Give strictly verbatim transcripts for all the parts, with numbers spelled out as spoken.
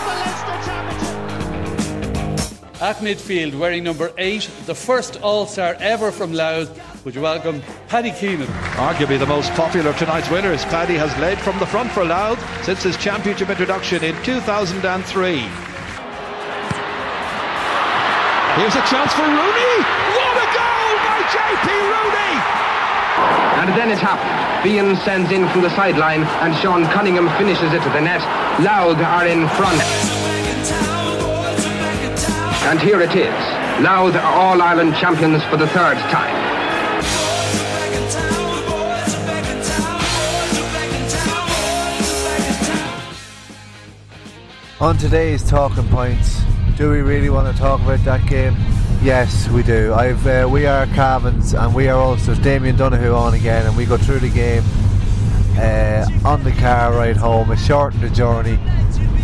of the Leinster Championship. At midfield, wearing number eight, the first All-Star ever from Louth, would you welcome Paddy Keenan. Arguably the most popular of tonight's winners, Paddy has led from the front for Louth since his championship introduction in two thousand three. Here's a chance for Rooney! What a goal by J P Rooney! And then it happened. Bean sends in from the sideline and Sean Cunningham finishes it to the net. Louth are in front. And here it is. Louth are All-Ireland champions for the third time. On today's Talking Points, do we really want to talk about that game? Yes, we do. I've uh, We Are Cavans and We Are Ulster. Damien Donohoe on again, and we go through the game uh, on the car ride home. It shortened the journey.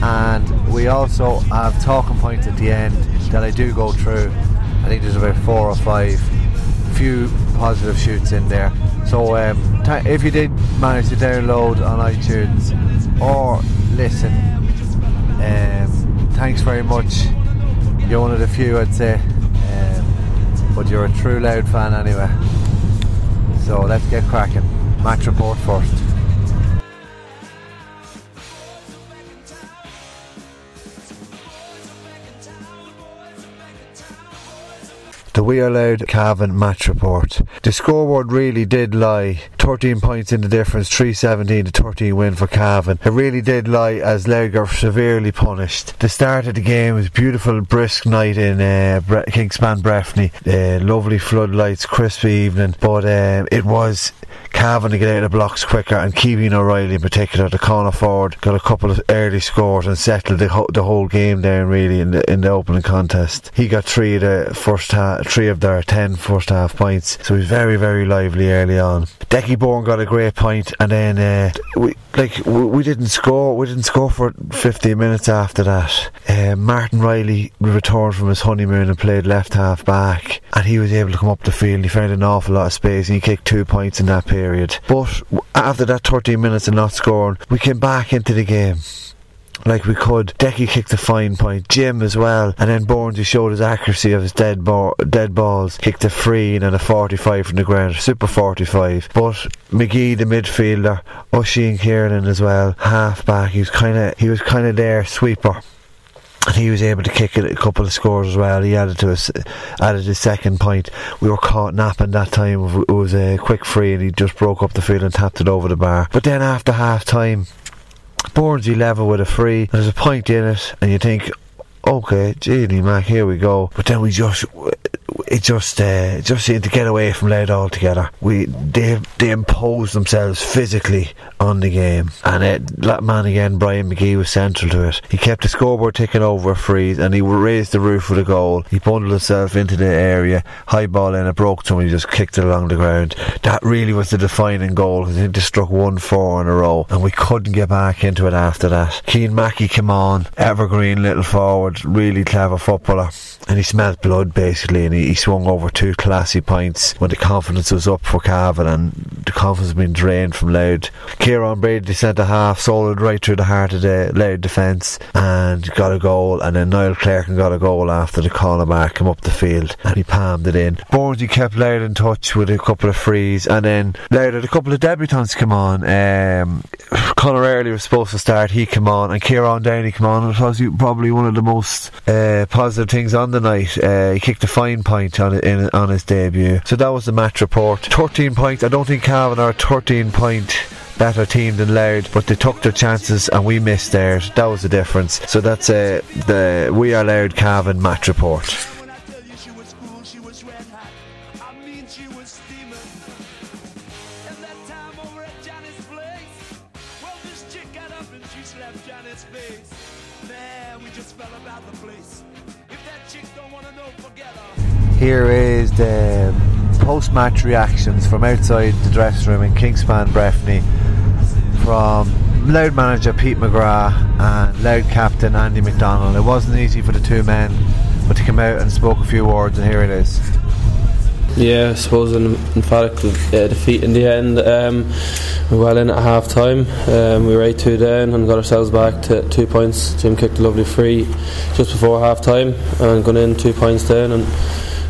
And we also have talking points at the end that I do go through. I think there's about four or five, few positive shoots in there. So um, if you did manage to download on iTunes or listen, um, thanks very much. You're one of the few, I'd say, um, but you're a true Louth fan anyway. So let's get cracking. Match report first. The We Are Louth Cavan match report. The scoreboard really did lie. thirteen points in the difference, three seventeen to thirteen win for Cavan. It really did lie as Louth are severely punished. The start of the game was a beautiful brisk night in uh, Bre- Kingspan Breffni. Uh, lovely floodlights, crispy evening, but um, it was Cavan to get out of the blocks quicker, and Kevin O'Reilly in particular, the corner forward, got a couple of early scores and settled the, ho- the whole game down really in the, in the opening contest. He got three of the first half, three of their ten first half points, so he was very very lively early on. Decky Bourne got a great point, and then uh, we like we, we didn't score we didn't score for fifteen minutes after that. Uh, Martin Riley returned from his honeymoon and played left half back, and he was able to come up the field. He found an awful lot of space and he kicked two points in that period. But after that thirteen minutes of not scoring, we came back into the game like we could. Decky kicked a fine point, Jim as well, and then Burns, who showed his accuracy of his dead, ball, dead balls, kicked a free and then a forty-five from the ground, super forty-five. But McGee, the midfielder, O'Shea and Kierlin as well, half back, he was kind of he was kind of their sweeper, and he was able to kick a couple of scores as well. He added to his, added his second point. We were caught napping that time. It was a quick free and he just broke up the field and tapped it over the bar. But then after half time, Burns level with a free. There's a point in it and you think, okay, Jamie Mack, here we go. But then we just it just uh, just seemed to get away from Louth altogether. We they they imposed themselves physically on the game, and it, that man again, Brian McGee, was central to it. He kept the scoreboard ticking over a freeze, and he raised the roof with a goal. He bundled himself into the area, high ball in, it broke to him, he just kicked it along the ground. That really was the defining goal. I think they struck one four in a row, and we couldn't get back into it after that. Keane Mackey came on, evergreen little forward, really clever footballer, and he smelled blood basically, and he, he swung over two classy points when the confidence was up for Cavan and the confidence had been drained from Louth. Ciarán Brady sent a half, solid right through the heart of the Louth defence and got a goal, and then Niall Clerkin got a goal after the corner back came up the field and he palmed it in. Bogie kept Louth in touch with a couple of frees, and then Louth had a couple of debutants come on. um, Conor Early was supposed to start, he came on, and Ciaran Downey came on, and it was probably one of the most Uh, positive things on the night. Uh, he kicked a fine point on, in, on his debut. So that was the match report. thirteen points. I don't think Cavan are a thirteen point better team than Louth, but they took their chances and we missed theirs. That was the difference. So that's uh, the We Are Louth Cavan match report. Here is the post-match reactions from outside the dressing room in Kingspan Breffni from Louth manager Pete McGrath and Louth captain Andy McDonald. It wasn't easy for the two men, but to come out and spoke a few words, and here it is. Yeah, I suppose an emphatic uh, defeat in the end. Um, we were well in at half time. Um, we were eight two down and got ourselves back to two points. Jim kicked a lovely free just before half time and got in two points down, and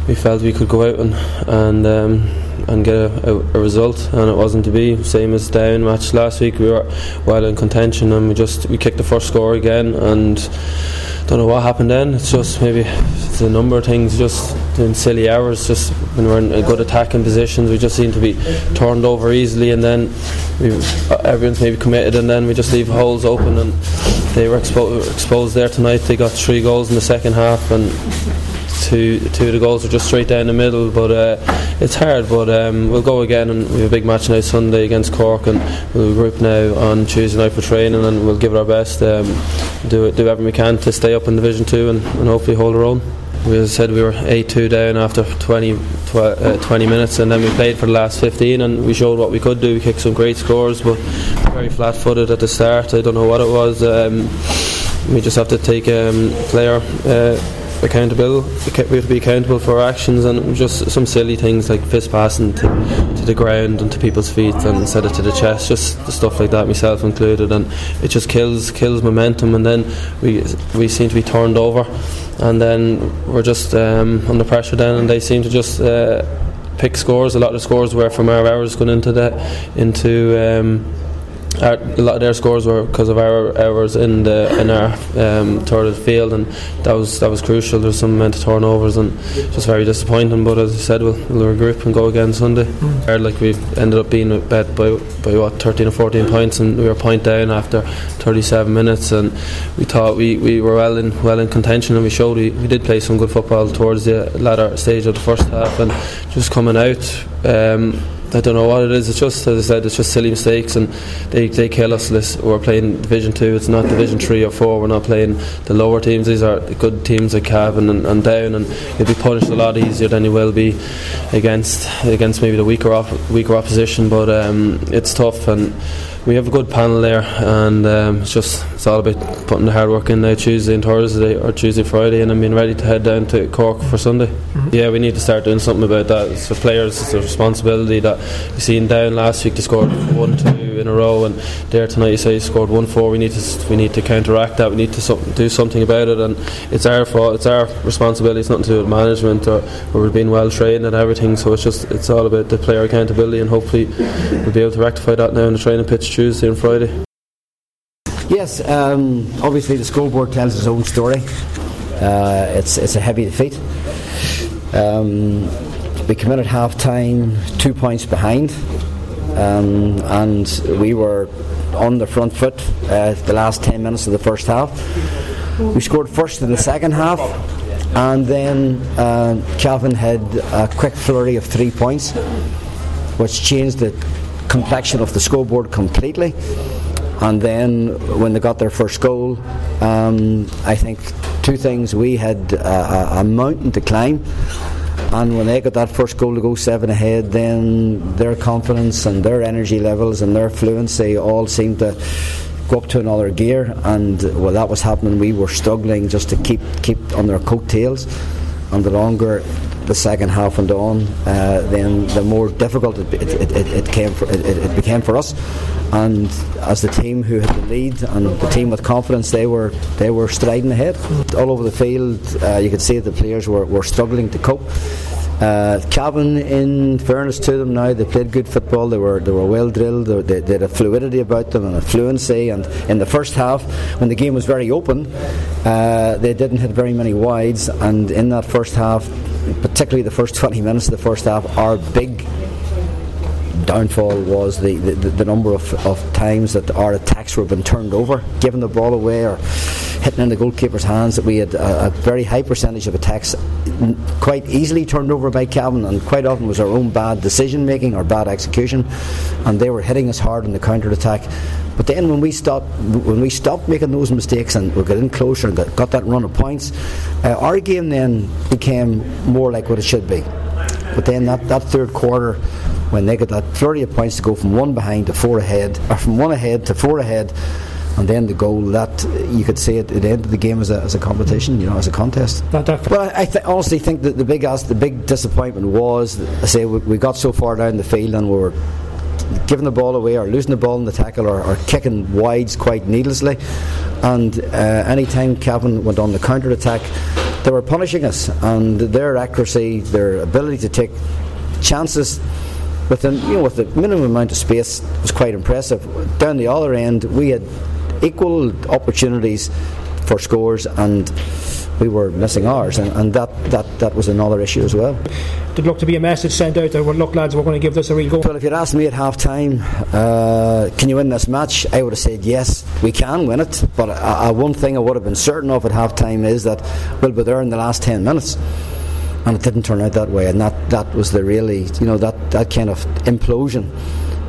we felt we could go out and and, um, and get a, a, a result, and it wasn't to be. Same as down match last week, we were well in contention and we just we kicked the first score again, and don't know what happened then. It's just maybe it's a number of things, just in silly hours, just when we're in good attacking positions we just seem to be turned over easily, and then we, everyone's maybe committed, and then we just leave holes open, and they were expo- exposed there tonight. They got three goals in the second half, and two two of the goals were just straight down the middle, but uh, it's hard, but um, we'll go again, and we have a big match now Sunday against Cork, and we'll group now on Tuesday night for training, and we'll give it our best, um, do do everything we can to stay up in Division two and, and hopefully hold our own. As I said, we were eight two down after twenty, tw- uh, twenty minutes, and then we played for the last fifteen and we showed what we could do. We kicked some great scores, but very flat footed at the start. I don't know what it was. Um, we just have to take um, player uh, accountable. We have to be accountable for our actions, and just some silly things like fist passing to, to the ground and to people's feet and instead of to the chest, just the stuff like that, myself included, and it just kills kills momentum, and then we we seem to be turned over, and then we're just um, under pressure then, and they seem to just uh, pick scores. A lot of the scores were from our errors going into that into um, Our, a lot of their scores were because of our errors in the in our um, third of the field, and that was that was crucial. There was some amount of turnovers, and just very disappointing. But as I said, we'll, we'll regroup and go again Sunday. Mm. Like we ended up being bet by by what thirteen or fourteen points, and we were a point down after thirty-seven minutes, and we thought we, we were well in well in contention, and we showed we, we did play some good football towards the latter stage of the first half, and just coming out. Um, I don't know what it is. It's just, as I said, it's just silly mistakes, and they, they kill us. We're playing Division two. It's not Division three or four. We're not playing the lower teams. These are good teams like Cavan and, and Down, and you'll be punished a lot easier than you will be against against maybe the weaker op- weaker opposition. But um, it's tough, and we have a good panel there, and um, it's just it's all about putting the hard work in now Tuesday and Thursday, or Tuesday Friday, and I'm being ready to head down to Cork for Sunday. Mm-hmm. Yeah, we need to start doing something about that. It's for players, it's a responsibility that you seen down last week. They scored one two in a row, and there tonight you say you scored one four. We need to we need to counteract that. We need to so- do something about it, and it's our fault. It's our responsibility. It's nothing to do with management, or, or we've been well trained and everything. So it's just it's all about the player accountability, and hopefully we'll be able to rectify that now in the training pitch Tuesday and Friday. Yes, um, obviously the scoreboard tells its own story. Uh, it's it's a heavy defeat. Um, we came in at half time two points behind, um, and we were on the front foot uh, the last ten minutes of the first half. We scored first in the second half, and then uh, Cavan had a quick flurry of three points, which changed the complexion of the scoreboard completely. And then when they got their first goal, um, I think two things. We had a, a mountain to climb, and when they got that first goal to go seven ahead, then their confidence and their energy levels and their fluency all seemed to go up to another gear. And while that was happening, we were struggling just to keep keep on their coattails. And the longer the second half went on, uh, then the more difficult it it, it, it came for, it, it became for us. And as the team who had the lead and the team with confidence, they were they were striding ahead all over the field. Uh, you could see the players were, were struggling to cope. Uh, Cavan, in fairness to them now, they played good football. They were they were well drilled. They, they, they had a fluidity about them and a fluency. And in the first half, when the game was very open, uh, they didn't hit very many wides. And in that first half, particularly the first twenty minutes of the first half, our big downfall was the, the, the number of, of times that our attacks were being turned over, giving the ball away, or hitting in the goalkeeper's hands, that we had a, a very high percentage of attacks quite easily turned over by Cavan, and quite often was our own bad decision making or bad execution, and they were hitting us hard in the counter attack. But then when we stopped when we stopped making those mistakes and we got in closer and got, got that run of points, uh, our game then became more like what it should be. But then that, that third quarter, when they got that flurry of points to go from one behind to four ahead, or from one ahead to four ahead, and then the goal, that you could say it, it ended the game as a, as a competition, you know, as a contest. Not definitely. Well, I th- honestly think that the big the big disappointment was, I say, we, we got so far down the field and we were giving the ball away or losing the ball in the tackle or, or kicking wides quite needlessly, and uh, any time Cavan went on the counter attack, they were punishing us, and their accuracy, their ability to take chances within, you know, with the minimum amount of space was quite impressive. Down the other end, we had equal opportunities for scores, and we were missing ours, and, and that, that, that was another issue as well. Did look to be a message sent out that, well, look lads, we're going to give this a real go? Well, if you'd asked me at half time, uh, can you win this match, I would have said yes, we can win it, but I, I, one thing I would have been certain of at half time is that we'll be there in the last ten minutes, and it didn't turn out that way, and that, that was the really, you know, that, that kind of implosion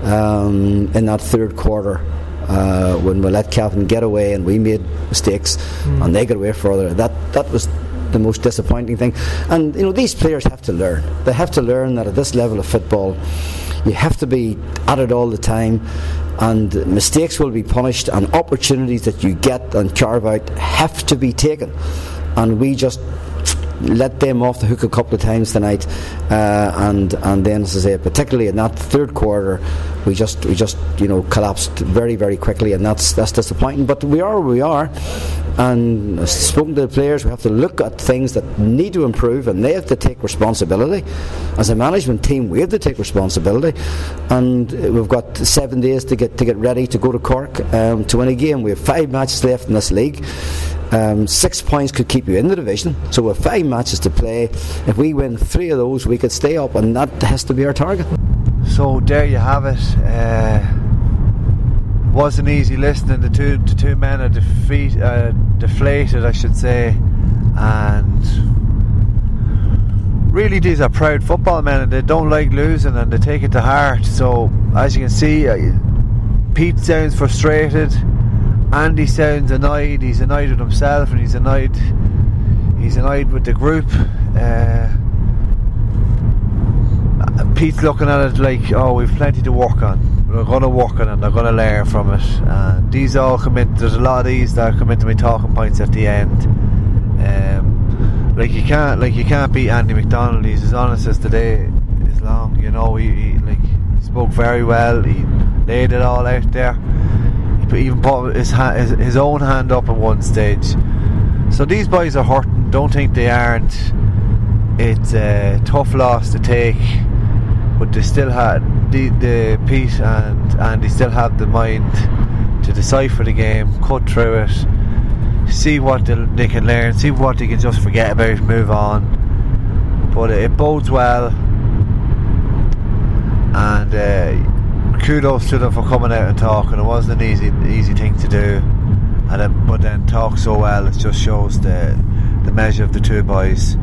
um, in that third quarter. Uh, when we let Cavan get away and we made mistakes mm. and they got away further, that that was the most disappointing thing. And you know, these players have to learn they have to learn that at this level of football you have to be at it all the time, and mistakes will be punished, and opportunities that you get and carve out have to be taken, and we just let them off the hook a couple of times tonight, uh, and and then, as I say, particularly in that third quarter, we just we just you know collapsed very very quickly, and that's that's disappointing. But we are where we are, and I've spoken to the players. We have to look at things that need to improve, and they have to take responsibility. As a management team, we have to take responsibility, and we've got seven days to get to get ready to go to Cork um, to win a game. We have five matches left in this league. Um, six points could keep you in the division, so with five matches to play, if we win three of those we could stay up, and that has to be our target. So there you have it. Uh, wasn't easy listening. The two the two men are defeat, uh, deflated I should say, and really these are proud football men, and they don't like losing and they take it to heart. So as you can see, uh, Pete sounds frustrated, Andy sounds annoyed. He's annoyed with himself, and he's annoyed. He's annoyed with the group. Uh, Pete's looking at it like, "Oh, we've plenty to work on. We're going to work on it. They're going to learn from it." And these all come in. There's a lot of these that come into my talking points at the end. Um, like you can't, like you can't beat Andy McDonald. He's as honest as the day is long. You know, he, he like he spoke very well. He laid it all out there. Even put his, ha- his, his own hand up at one stage. So these boys are hurting. Don't think they aren't. It's a tough loss to take, but they still had the, the Pete and Andy still have the mind to decipher the game, cut through it, see what they, they can learn, see what they can just forget about, move on. But it, it bodes well, and. Uh, Kudos to them for coming out and talking. It wasn't an easy easy thing to do, and it, but then talk so well. It just shows the the measure of the two boys.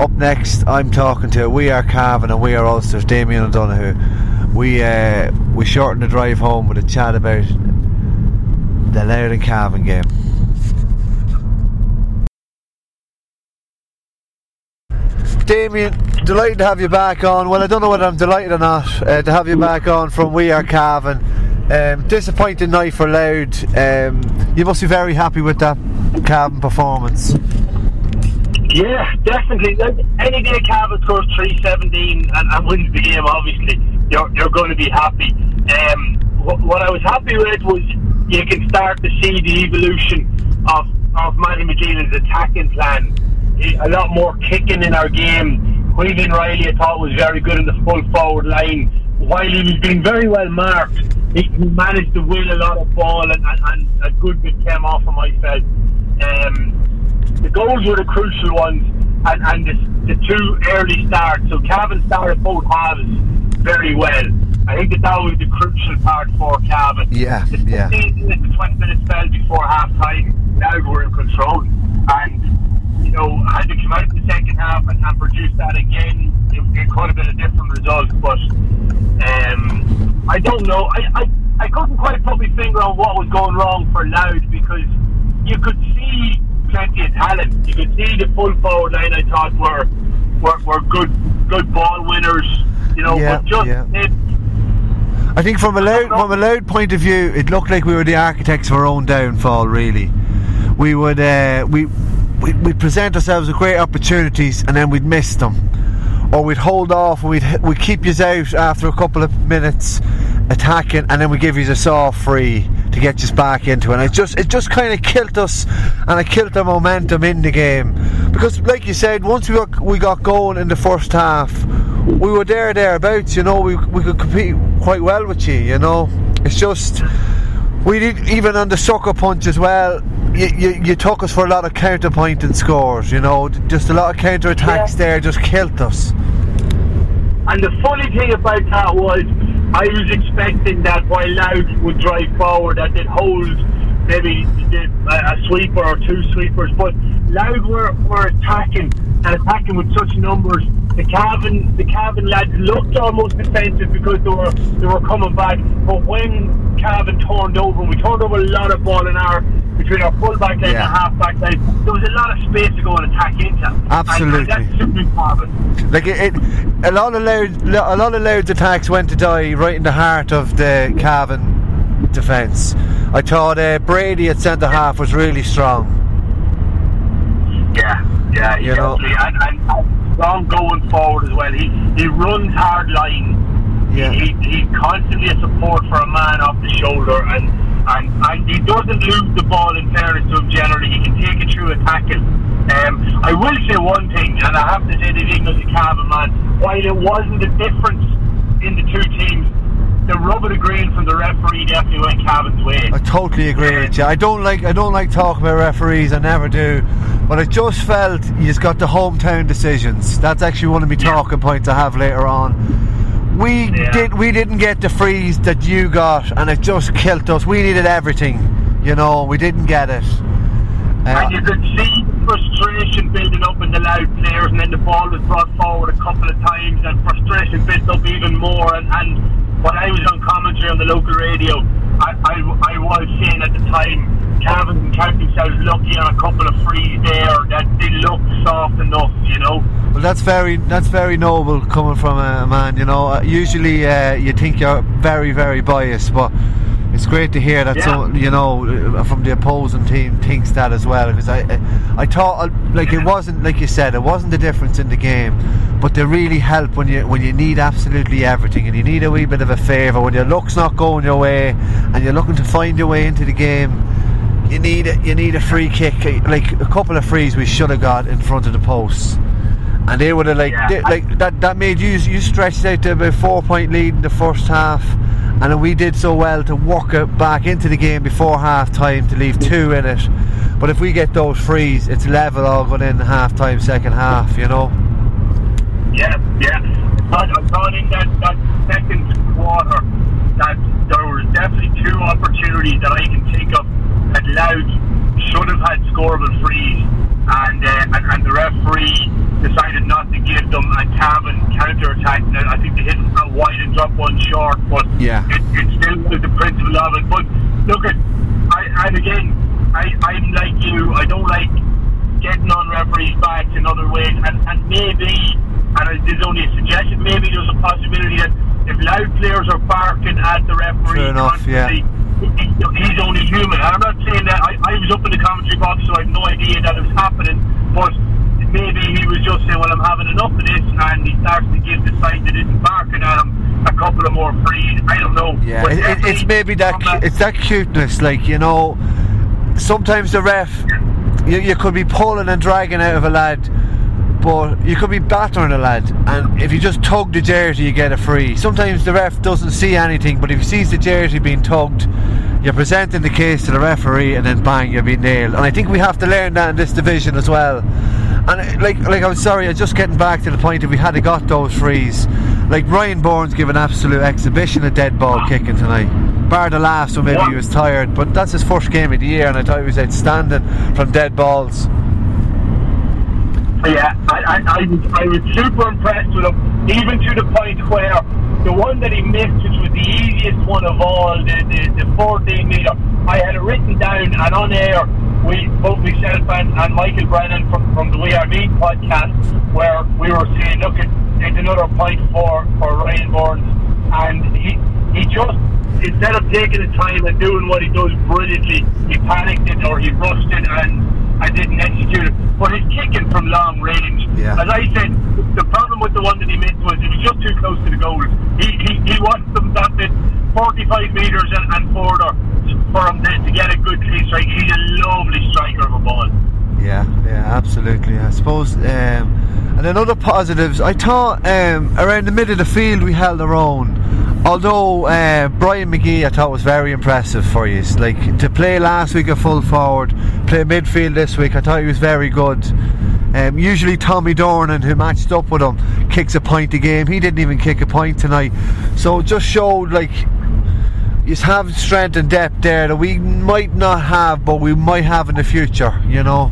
Up next, I'm talking to We Are Cavan and We Are Ulster's Damien Donohoe. We uh, we shortened the drive home with a chat about the Louth and Cavan game. Damien, delighted to have you back on. Well, I don't know whether I'm delighted or not uh, to have you back on from We Are Cavan. Um, disappointing night for Louth. Um, you must be very happy with that Cavan performance. Yeah, definitely. Any day Cavan scores three seventeen and, and wins the game, obviously, you're, you're going to be happy. Um, wh- what I was happy with was you can start to see the evolution of, of Matty McGeehan's attacking plan. A lot more kicking in our game. Kevin O'Reilly, I thought, was very good in the full forward line. While he was being very well marked, he managed to win a lot of ball, and, and, and a good bit came off of myself. Um, the goals were the crucial ones, and, and the, the two early starts. So Cavan started both halves very well. I think that that was the crucial part for Cavan. Yeah, the yeah. The twenty minute spell before half time. now we're in control. And, you know, had they come out in the second half and, and produced that again, it, it could have been a different result. But um, I don't know. I, I, I couldn't quite put my finger on what was going wrong for Louth, because you could see plenty of talent. You could see the full forward line, I thought, were were, were good good ball winners. You know, yeah, but just yeah. it, I think from a loud from a loud point of view, it looked like we were the architects of our own downfall. Really, we would uh, we we we'd present ourselves with great opportunities, and then we'd miss them, or we'd hold off, and we'd we keep yous out after a couple of minutes attacking, and then we give yous a soft free to get yous back into it. And it just it just kind of killed us, and it killed the momentum in the game, because like you said, once we got, we got going in the first half, we were there thereabouts. You know, we we could compete quite well with you. You know, it's just we didn't, even on the sucker punch as well. You, you, you took us for a lot of counterpoint and scores, you know, just a lot of counter attacks yeah. there just killed us. And the funny thing about that was, I was expecting that while Louth would drive forward, that they'd hold maybe a sweeper or two sweepers, but Louth were, were attacking and attacking with such numbers. The Cavan the Cavan lads looked almost defensive because they were they were coming back, but when Cavan turned over, and we turned over a lot of ball in our between our full back line yeah. and half back line, there was a lot of space to go and attack into. Absolutely, and, and that's Cavan. Like it, it, a lot of loud a lot of loud attacks went to die right in the heart of the Cavan defence. I thought uh, Brady at centre half was really strong. Yeah, yeah, you exactly. know. And, and, and, Long going forward as well. He he runs hard line. Yeah. He, he he's constantly a support for a man off the shoulder, and, and, and he doesn't lose the ball. In fairness to him, generally he can take it through a tackle. Um, I will say one thing, and I have to say this equals to Cavan, man. While it wasn't a difference in the two teams, the rub of the green from the referee definitely went Cavan's way. I totally agree um, with you. I don't like I don't like talking about referees. I never do. But I just felt you just got the hometown decisions. That's actually one of my yeah. talking points I have later on. We yeah. did we didn't get the freeze that you got, and it just killed us. We needed everything, you know. We didn't get it. Uh, and you could see the frustration building up in the Louth players, and then the ball was brought forward a couple of times, and frustration built up even more. And, and when I was on commentary on the local radio, I I, I was saying at the time, Cavan and count themselves lucky on a couple of frees there that they looked soft enough, you know. Well, that's very that's very noble coming from a man, you know. Usually uh, you think you're very, very biased, but it's great to hear that yeah. some, you know, from the opposing team thinks that as well. Because I, I, I thought like yeah. it wasn't, like you said, it wasn't the difference in the game, but they really help when you when you need absolutely everything, and you need a wee bit of a favour when your luck's not going your way and you're looking to find your way into the game. You need a, you need a free kick, like a couple of frees we should have got in front of the posts, and they would have like yeah. they, like that that made you you stretched out to about four point lead in the first half, and then we did so well to work it back into the game before half time to leave two in it. But if we get those frees, it's level all going in half time, second half, you know. Yeah, yeah. I thought in that, that second quarter that there were definitely two opportunities that I can think of that Louth should have had scoreable frees, and, uh, and and the referee decided not to give them. A Cavan counter-attacked, and I think they hit a wide and dropped one short, but yeah. it, it still was the principle of it. But look at, I, and again, I, I'm like you, I don't like getting on referees' backs in other ways, and, and maybe, and there's only a suggestion, maybe there's a possibility that if Louth players are barking at the referee, fair enough, yeah. he's only human. And I'm not saying that I, I was up in the commentary box, so I have no idea that it was happening, but maybe he was just saying, well, I'm having enough of this, and he starts to give the side that isn't barking at him a couple of more frees. I don't know. Yeah, it, it, it's maybe that, that it's that cuteness, like, you know, sometimes the ref yeah. you, you could be pulling and dragging out of a lad, but you could be battering a lad, and if you just tug the jersey you get a free. Sometimes the ref doesn't see anything, but if he sees the jersey being tugged, you're presenting the case to the referee, and then bang, you're being nailed. And I think we have to learn that in this division as well. And like like I'm sorry, I'm just getting back to the point that we had to got those frees, Like, Ryan Burns gave an absolute exhibition of dead ball kicking tonight. Bar the laugh, so maybe he was tired, but that's his first game of the year, and I thought he was outstanding from dead balls. Yeah, I, I, I, was, I was super impressed with him, even to the point where the one that he missed, which was the easiest one of all, the, the, the fourteen metre, I had it written down, and on air, we, both myself and, and Michael Brennan from, from the We Are Meat podcast, where we were saying, look, it, it's another point for, for Ryan Burns, and he, he just, instead of taking the time and doing what he does brilliantly, he panicked it, or he rushed it, and I didn't execute it, but he's kicking from long range. Yeah. As I said, the problem with the one that he missed was it was just too close to the goal. He he, he wants them that bit forty-five metres and, and further for him to, to get a good clean strike. He's a lovely striker of a ball. Yeah, yeah, absolutely. I suppose, um, and then other positives, I thought um, around the middle of the field we held our own. Although uh, Brian McGee, I thought, was very impressive for you. Like, to play last week a full forward, play midfield this week, I thought he was very good. Um, usually Tommy Dornan, who matched up with him, kicks a point a game. He didn't even kick a point tonight. So it just showed, like, you have strength and depth there that we might not have, but we might have in the future, you know.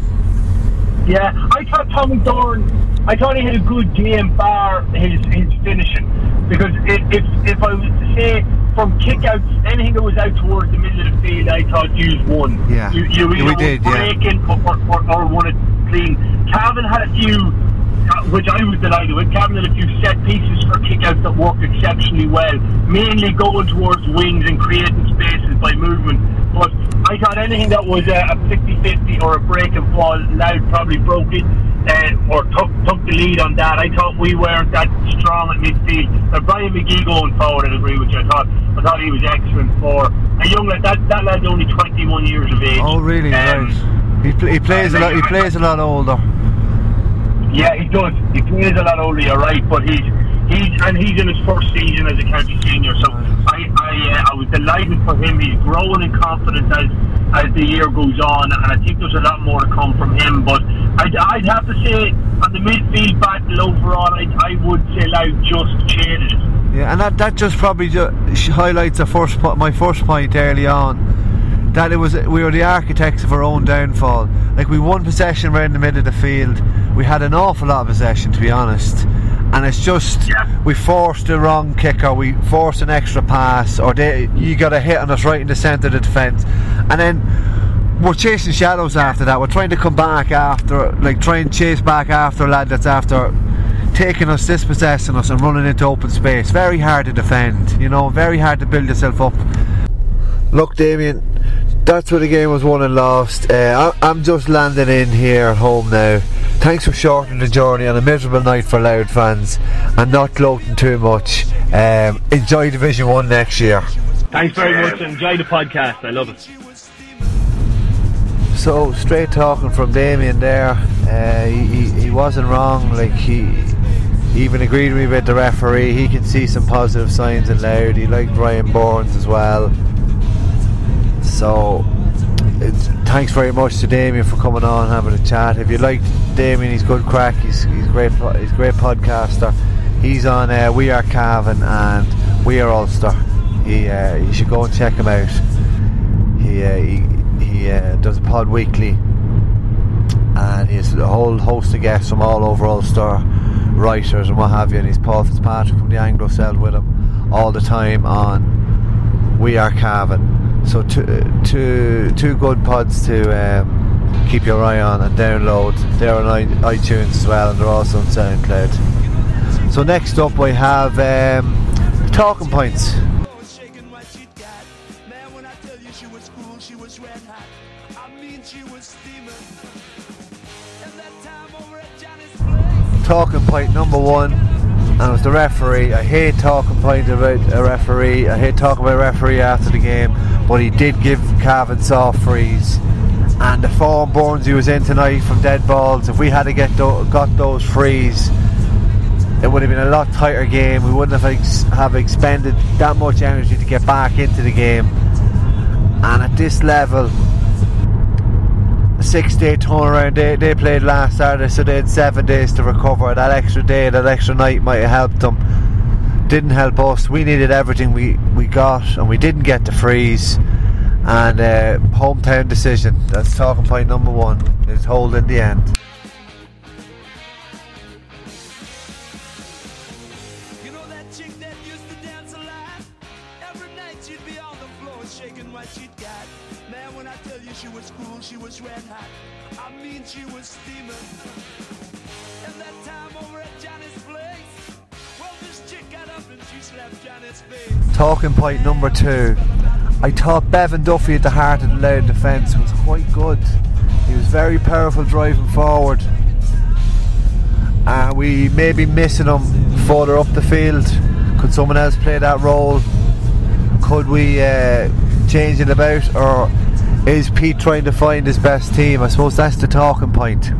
Yeah, I thought Tommy Dornan, I thought he had a good game bar his, his finishing. Because if, if if I was to say from kick-outs, anything that was out towards the middle of the field, I thought you won. Yeah, you, you either we did, were breaking yeah. or, or, or won it clean. Cavan had a few, which I was delighted with, Cavan had a few set pieces for kick-outs that worked exceptionally well, mainly going towards wings and creating spaces by movement. But I thought anything that was a fifty-fifty or a break and fall, Louth probably broke it. Uh, or took, took the lead on that. I thought we weren't that strong at midfield. But Brian McGee going forward, I'd agree with you. I thought I thought he was excellent for a young lad. That, that lad's only twenty-one years of age. Oh, really? Um, right. He, pl- he plays uh, a lot. He plays a lot older. Yeah, he does. He plays a lot older. You're right, but he's he's and he's in his first season as a county senior. So I I, uh, I was delighted for him. He's growing in confidence as as the year goes on, and I think there's a lot more to come from him. But I'd, I'd have to say, on the midfield battle overall, I'd, I would say Louth just changed. Yeah, and that, that just probably just highlights the first po- my first point early on, that it was we were the architects of our own downfall. Like, we won possession right in the middle of the field. We had an awful lot of possession, to be honest. And it's just, yeah. we forced the wrong kick, or we forced an extra pass, or they, you got a hit on us right in the centre of the defence. And then we're chasing shadows after that. We're trying to come back after, like, try and chase back after a lad that's after taking us, dispossessing us, and running into open space. Very hard to defend, you know, very hard to build yourself up. Look, Damien, that's where the game was won and lost. Uh, I'm just landing in here at home now. Thanks for shortening the journey on a miserable night for Louth fans and not gloating too much. Um, enjoy Division one next year. Thanks very much. Enjoy the podcast. I love it. So, straight talking from Damien there. Uh, he, he wasn't wrong. Like, he, he even agreed with me about the referee. He can see some positive signs in Louth. He liked Ryan Burns as well. So, it's, thanks very much to Damien for coming on and having a chat. If you liked Damien, he's good crack. He's he's great. He's a great podcaster. He's on uh, We Are Cavan and We Are Ulster. He uh, you should go and check him out. He uh, he, he uh, does a pod weekly, and he has a whole host of guests from all over Ulster, writers and what have you. And he's Paul Fitzpatrick from the Anglo Cell with him all the time on We Are Cavan. So two, two, two good pods to um, keep your eye on and download. They're on iTunes as well, and they're also on SoundCloud. So next up we have um, Talking Points. Talking Point number one. And it was the referee. I hate talking point about a referee. I hate talking about a referee after the game, but he did give Cavan soft frees. And the form Burns he was in tonight from dead balls. If we had to get do- got those frees, it would have been a lot tighter game. We wouldn't have ex- have expended that much energy to get back into the game. And at this level, six day turnaround. They, they played last Saturday, so they had seven days to recover. That extra day, that extra night might have helped them. didn't help us. We needed everything we, we got, and we didn't get the freeze. And uh, hometown decision, that's talking point number one, is hold in the end. Talking point number two. I thought Bevan Duffy at the heart of the Louth defence was quite good. He was very powerful driving forward. Uh, we may be missing him further up the field. Could someone else play that role? Could we uh, change it about? Or is Pete trying to find his best team? I suppose that's the talking point.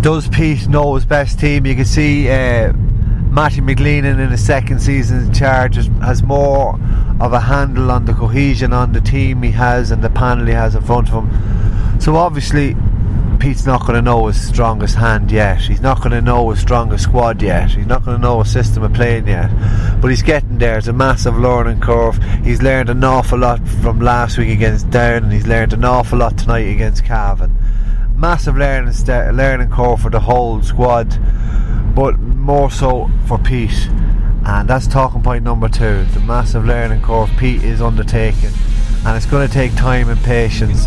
Does Pete know his best team? You can see uh, Matty McLeanan in his second season in charge has more of a handle on the cohesion on the team he has and the panel he has in front of him. So obviously Pete's not going to know his strongest hand yet. He's not going to know his strongest squad yet. He's not going to know his system of playing yet. But he's getting there. It's a massive learning curve. He's learned an awful lot from last week against Down, and he's learned an awful lot tonight against Cavan. Massive learning st- learning curve for the whole squad, but more so for Pete. And that's talking point number two, the massive learning curve Pete is undertaking, and it's going to take time and patience.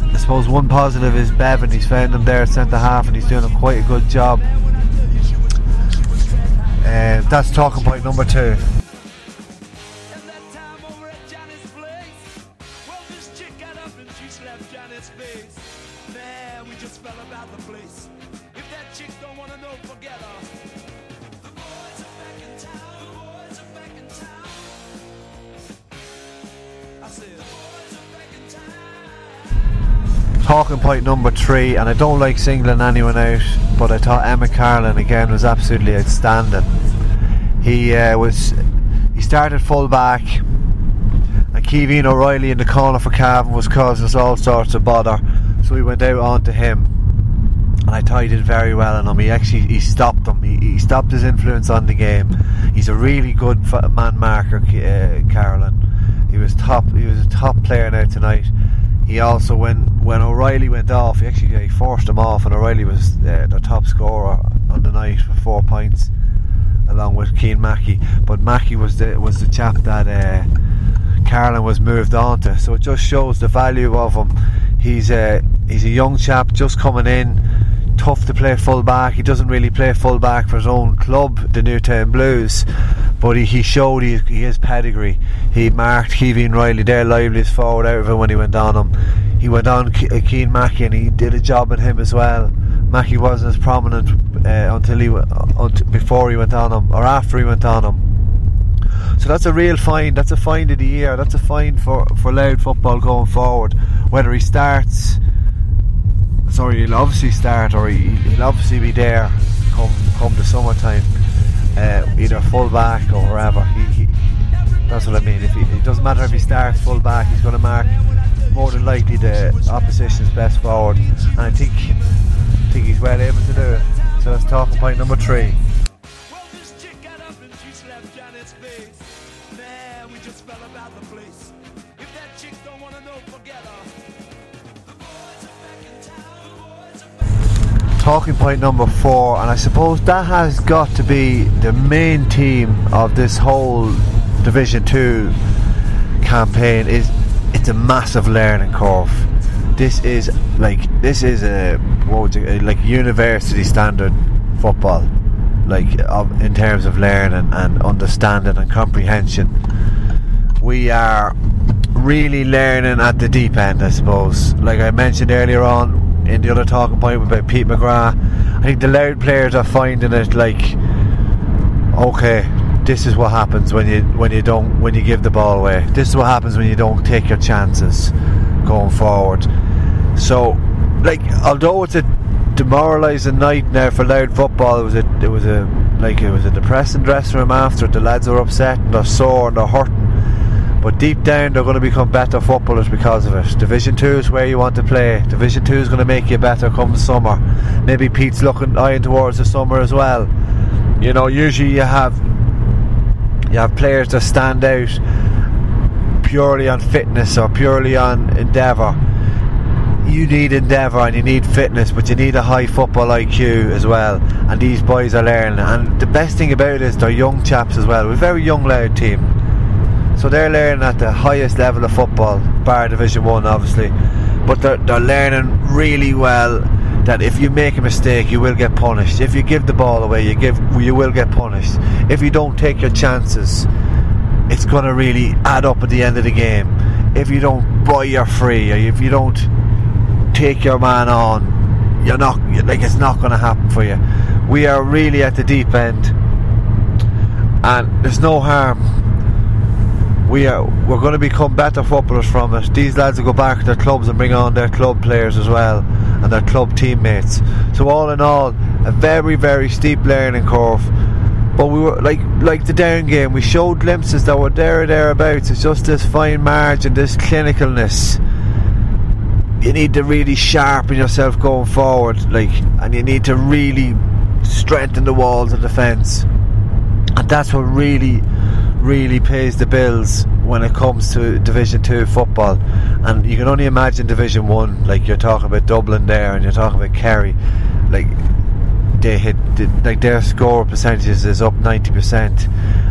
I suppose one positive is Bevan. He's found him there at centre half, and he's doing a quite a good job. Uh, that's talking point number two. Talking point number three, and I don't like singling anyone out, but I thought Emma Carlin again was absolutely outstanding. He uh, was he started full back, and Kevin O'Reilly in the corner for Cavan was causing us all sorts of bother, so we went out onto him, and I thought he did very well on him. He actually he stopped him. He, he stopped his influence on the game. He's a really good man marker, uh, Carlin. He was top. He was a top player now tonight. He also, when, when O'Reilly went off, he actually he forced him off, and O'Reilly was uh, the top scorer on the night for four points, along with Keane Mackey. But Mackey was the was the chap that uh, Carlin was moved on to. So it just shows the value of him. He's a he's a young chap just coming in, tough to play full back. He doesn't really play full back for his own club, the Newtown Blues. But he, he showed he, his pedigree. He marked Kevin Riley there, liveliest forward out of him when he went on him. He went on Keane Mackey, and he did a job on him as well. Mackey wasn't as prominent uh, until he until, before he went on him, or after he went on him. So that's a real find. That's a find of the year. That's a find for, for Louth football going forward. Whether he starts, sorry, he'll obviously start, or he, he'll obviously be there come come the summertime. Uh, either full back or wherever. He, he, that's what I mean. If he, it doesn't matter if he starts full back, he's going to mark more than likely the opposition's best forward, and I think I think he's well able to do it. So that's talking point number three. Talking point number four, and I suppose that has got to be the main theme of this whole Division two campaign, is it's a massive learning curve. This is like this is a what would you, like university standard football, like of, in terms of learning and understanding and comprehension. We are really learning at the deep end, I suppose. Like I mentioned earlier on, in the other talking point about Pete McGrath, I think the Louth players are finding it like, okay, this is what happens when you when you don't when you give the ball away. This is what happens when you don't take your chances going forward. So, like, although it's a demoralising night now for Louth football, it was a it was a like it was a depressing dressing room after it. The lads are upset and they're sore and they're hurting. But deep down, they're going to become better footballers because of it. Division two is where you want to play. Division two is going to make you better come summer. Maybe Pete's looking eyeing towards the summer as well. You know, usually you have you have players that stand out purely on fitness or purely on endeavour. You need endeavour and you need fitness, but you need a high football I Q as well, and these boys are learning. And the best thing about it is they're young chaps as well. We're a very young lad team, so they're learning at the highest level of football, bar Division one obviously, but they're, they're learning really well that if you make a mistake you will get punished. If you give the ball away you give you will get punished. If you don't take your chances, it's going to really add up at the end of the game. If you don't buy your free, or if you don't take your man on, you're not like it's not going to happen for you. We are really at the deep end, and there's no harm. We are we're going to become better footballers from it. These lads will go back to their clubs and bring on their club players as well and their club teammates. So all in all, a very very steep learning curve. But we were like like the Down game. We showed glimpses that were there or thereabouts. It's just this fine margin, this clinicalness. You need to really sharpen yourself going forward, like, and you need to really strengthen the walls of defence, and that's what really, really pays the bills when it comes to Division two football. And you can only imagine Division one, like you're talking about Dublin there, and you're talking about Kerry, like they hit, they, like their score percentages is up ninety percent.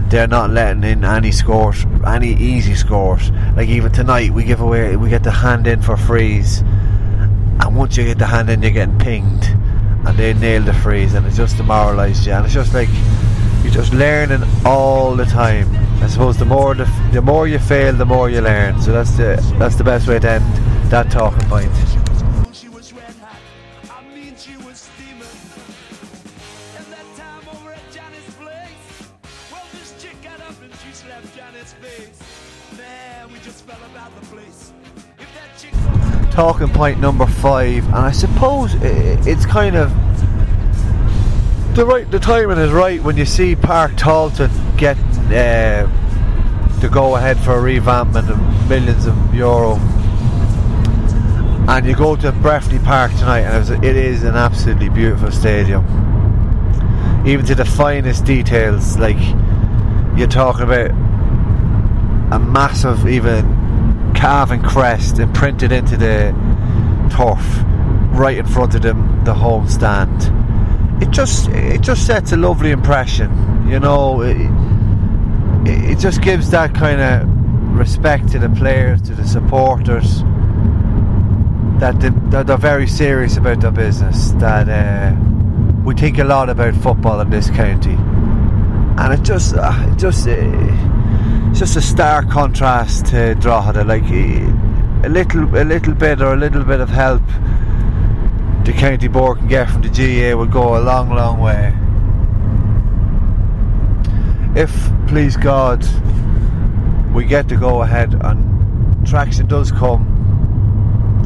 They're not letting in any scores, any easy scores. Like even tonight, we give away, we get the hand in for frees, and once you get the hand in, you're getting pinged, and they nail the frees, and it just demoralised you. And it's just like you're just learning all the time. I suppose the more the, the more you fail, the more you learn. So that's the that's the best way to end that talking point. Talking point number five, and I suppose it's kind of the right. The timing is right when you see Park Thalton get uh, the go-ahead for a revampment of millions of euro, and you go to Breffni Park tonight, and it, was, it is an absolutely beautiful stadium, even to the finest details. Like you're talking about a massive, even Cavan crest imprinted into the turf right in front of them, the home stand. It just it just sets a lovely impression, you know. It, it just gives that kind of respect to the players, to the supporters, that, they, that they're very serious about their business, that uh, we think a lot about football in this county. And it just uh, it just uh, it's just a stark contrast to Drogheda. Like a little, a little bit or a little bit of help the county board can get from the G A A would go a long, long way. If, please God, we get to go ahead and traction does come,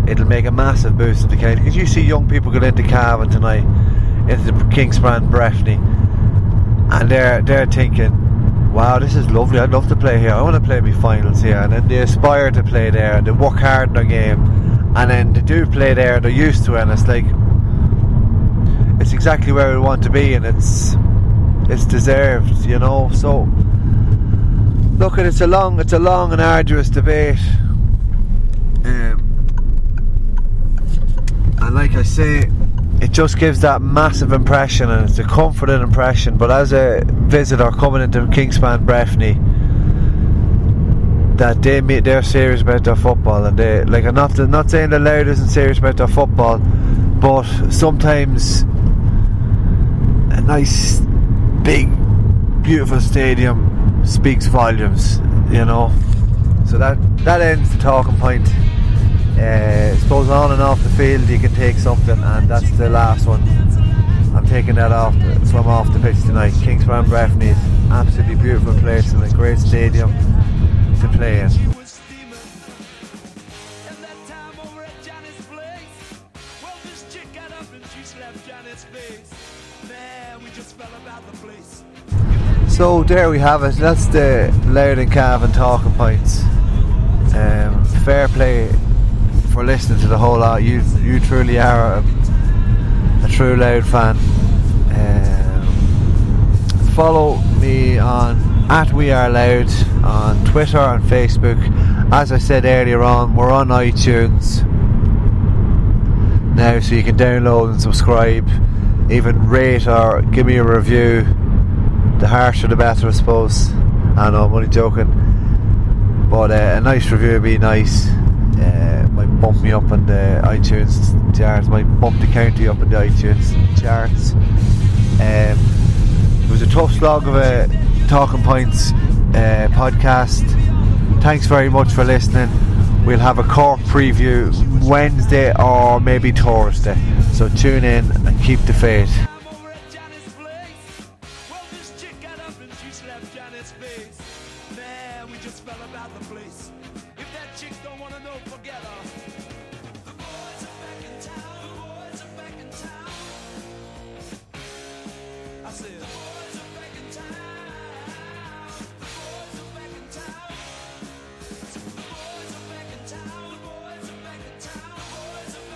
it'll make a massive boost to the county. Because you see young people going into Cavan tonight, into the Kingspan Breffni, and they're they're thinking, wow, this is lovely, I'd love to play here, I want to play my finals here. And then they aspire to play there, and they work hard in their game, and then they do play there, they're used to it, and it's like it's exactly where we want to be, and it's it's deserved, you know. So look, it's a long it's a long and arduous debate, um, and like I say, it just gives that massive impression, and it's a comforting impression. But as a visitor coming into Kingspan Breffni, that they meet, they're serious about their football, and they like I'm not, I'm not saying the Louth isn't serious about their football, but sometimes a nice, big, beautiful stadium speaks volumes, you know. So that that ends the talking point. Uh, I suppose on and off the field you can take something, and that's the last one. I'm taking that off from off the pitch tonight. Kingspan Breffni is an absolutely beautiful place and a great stadium to play in. So there we have it. That's the Louth and Cavan talking points. Um, fair play for listening to the whole lot. You you truly are a, a true Louth fan, um, follow me on at We Are Loud on Twitter and Facebook. As I said earlier on, we're on iTunes now, so you can download and subscribe, even rate or give me a review. The harsher the better, I suppose. I know, I'm only joking, but uh, a nice review would be nice. Uh, might bump me up in the iTunes charts, might bump the county up in the iTunes charts. Um, it was a tough slog of a Talking Points uh, podcast. Thanks very much for listening. We'll have a Cork preview Wednesday or maybe Thursday, so tune in and keep the faith. I said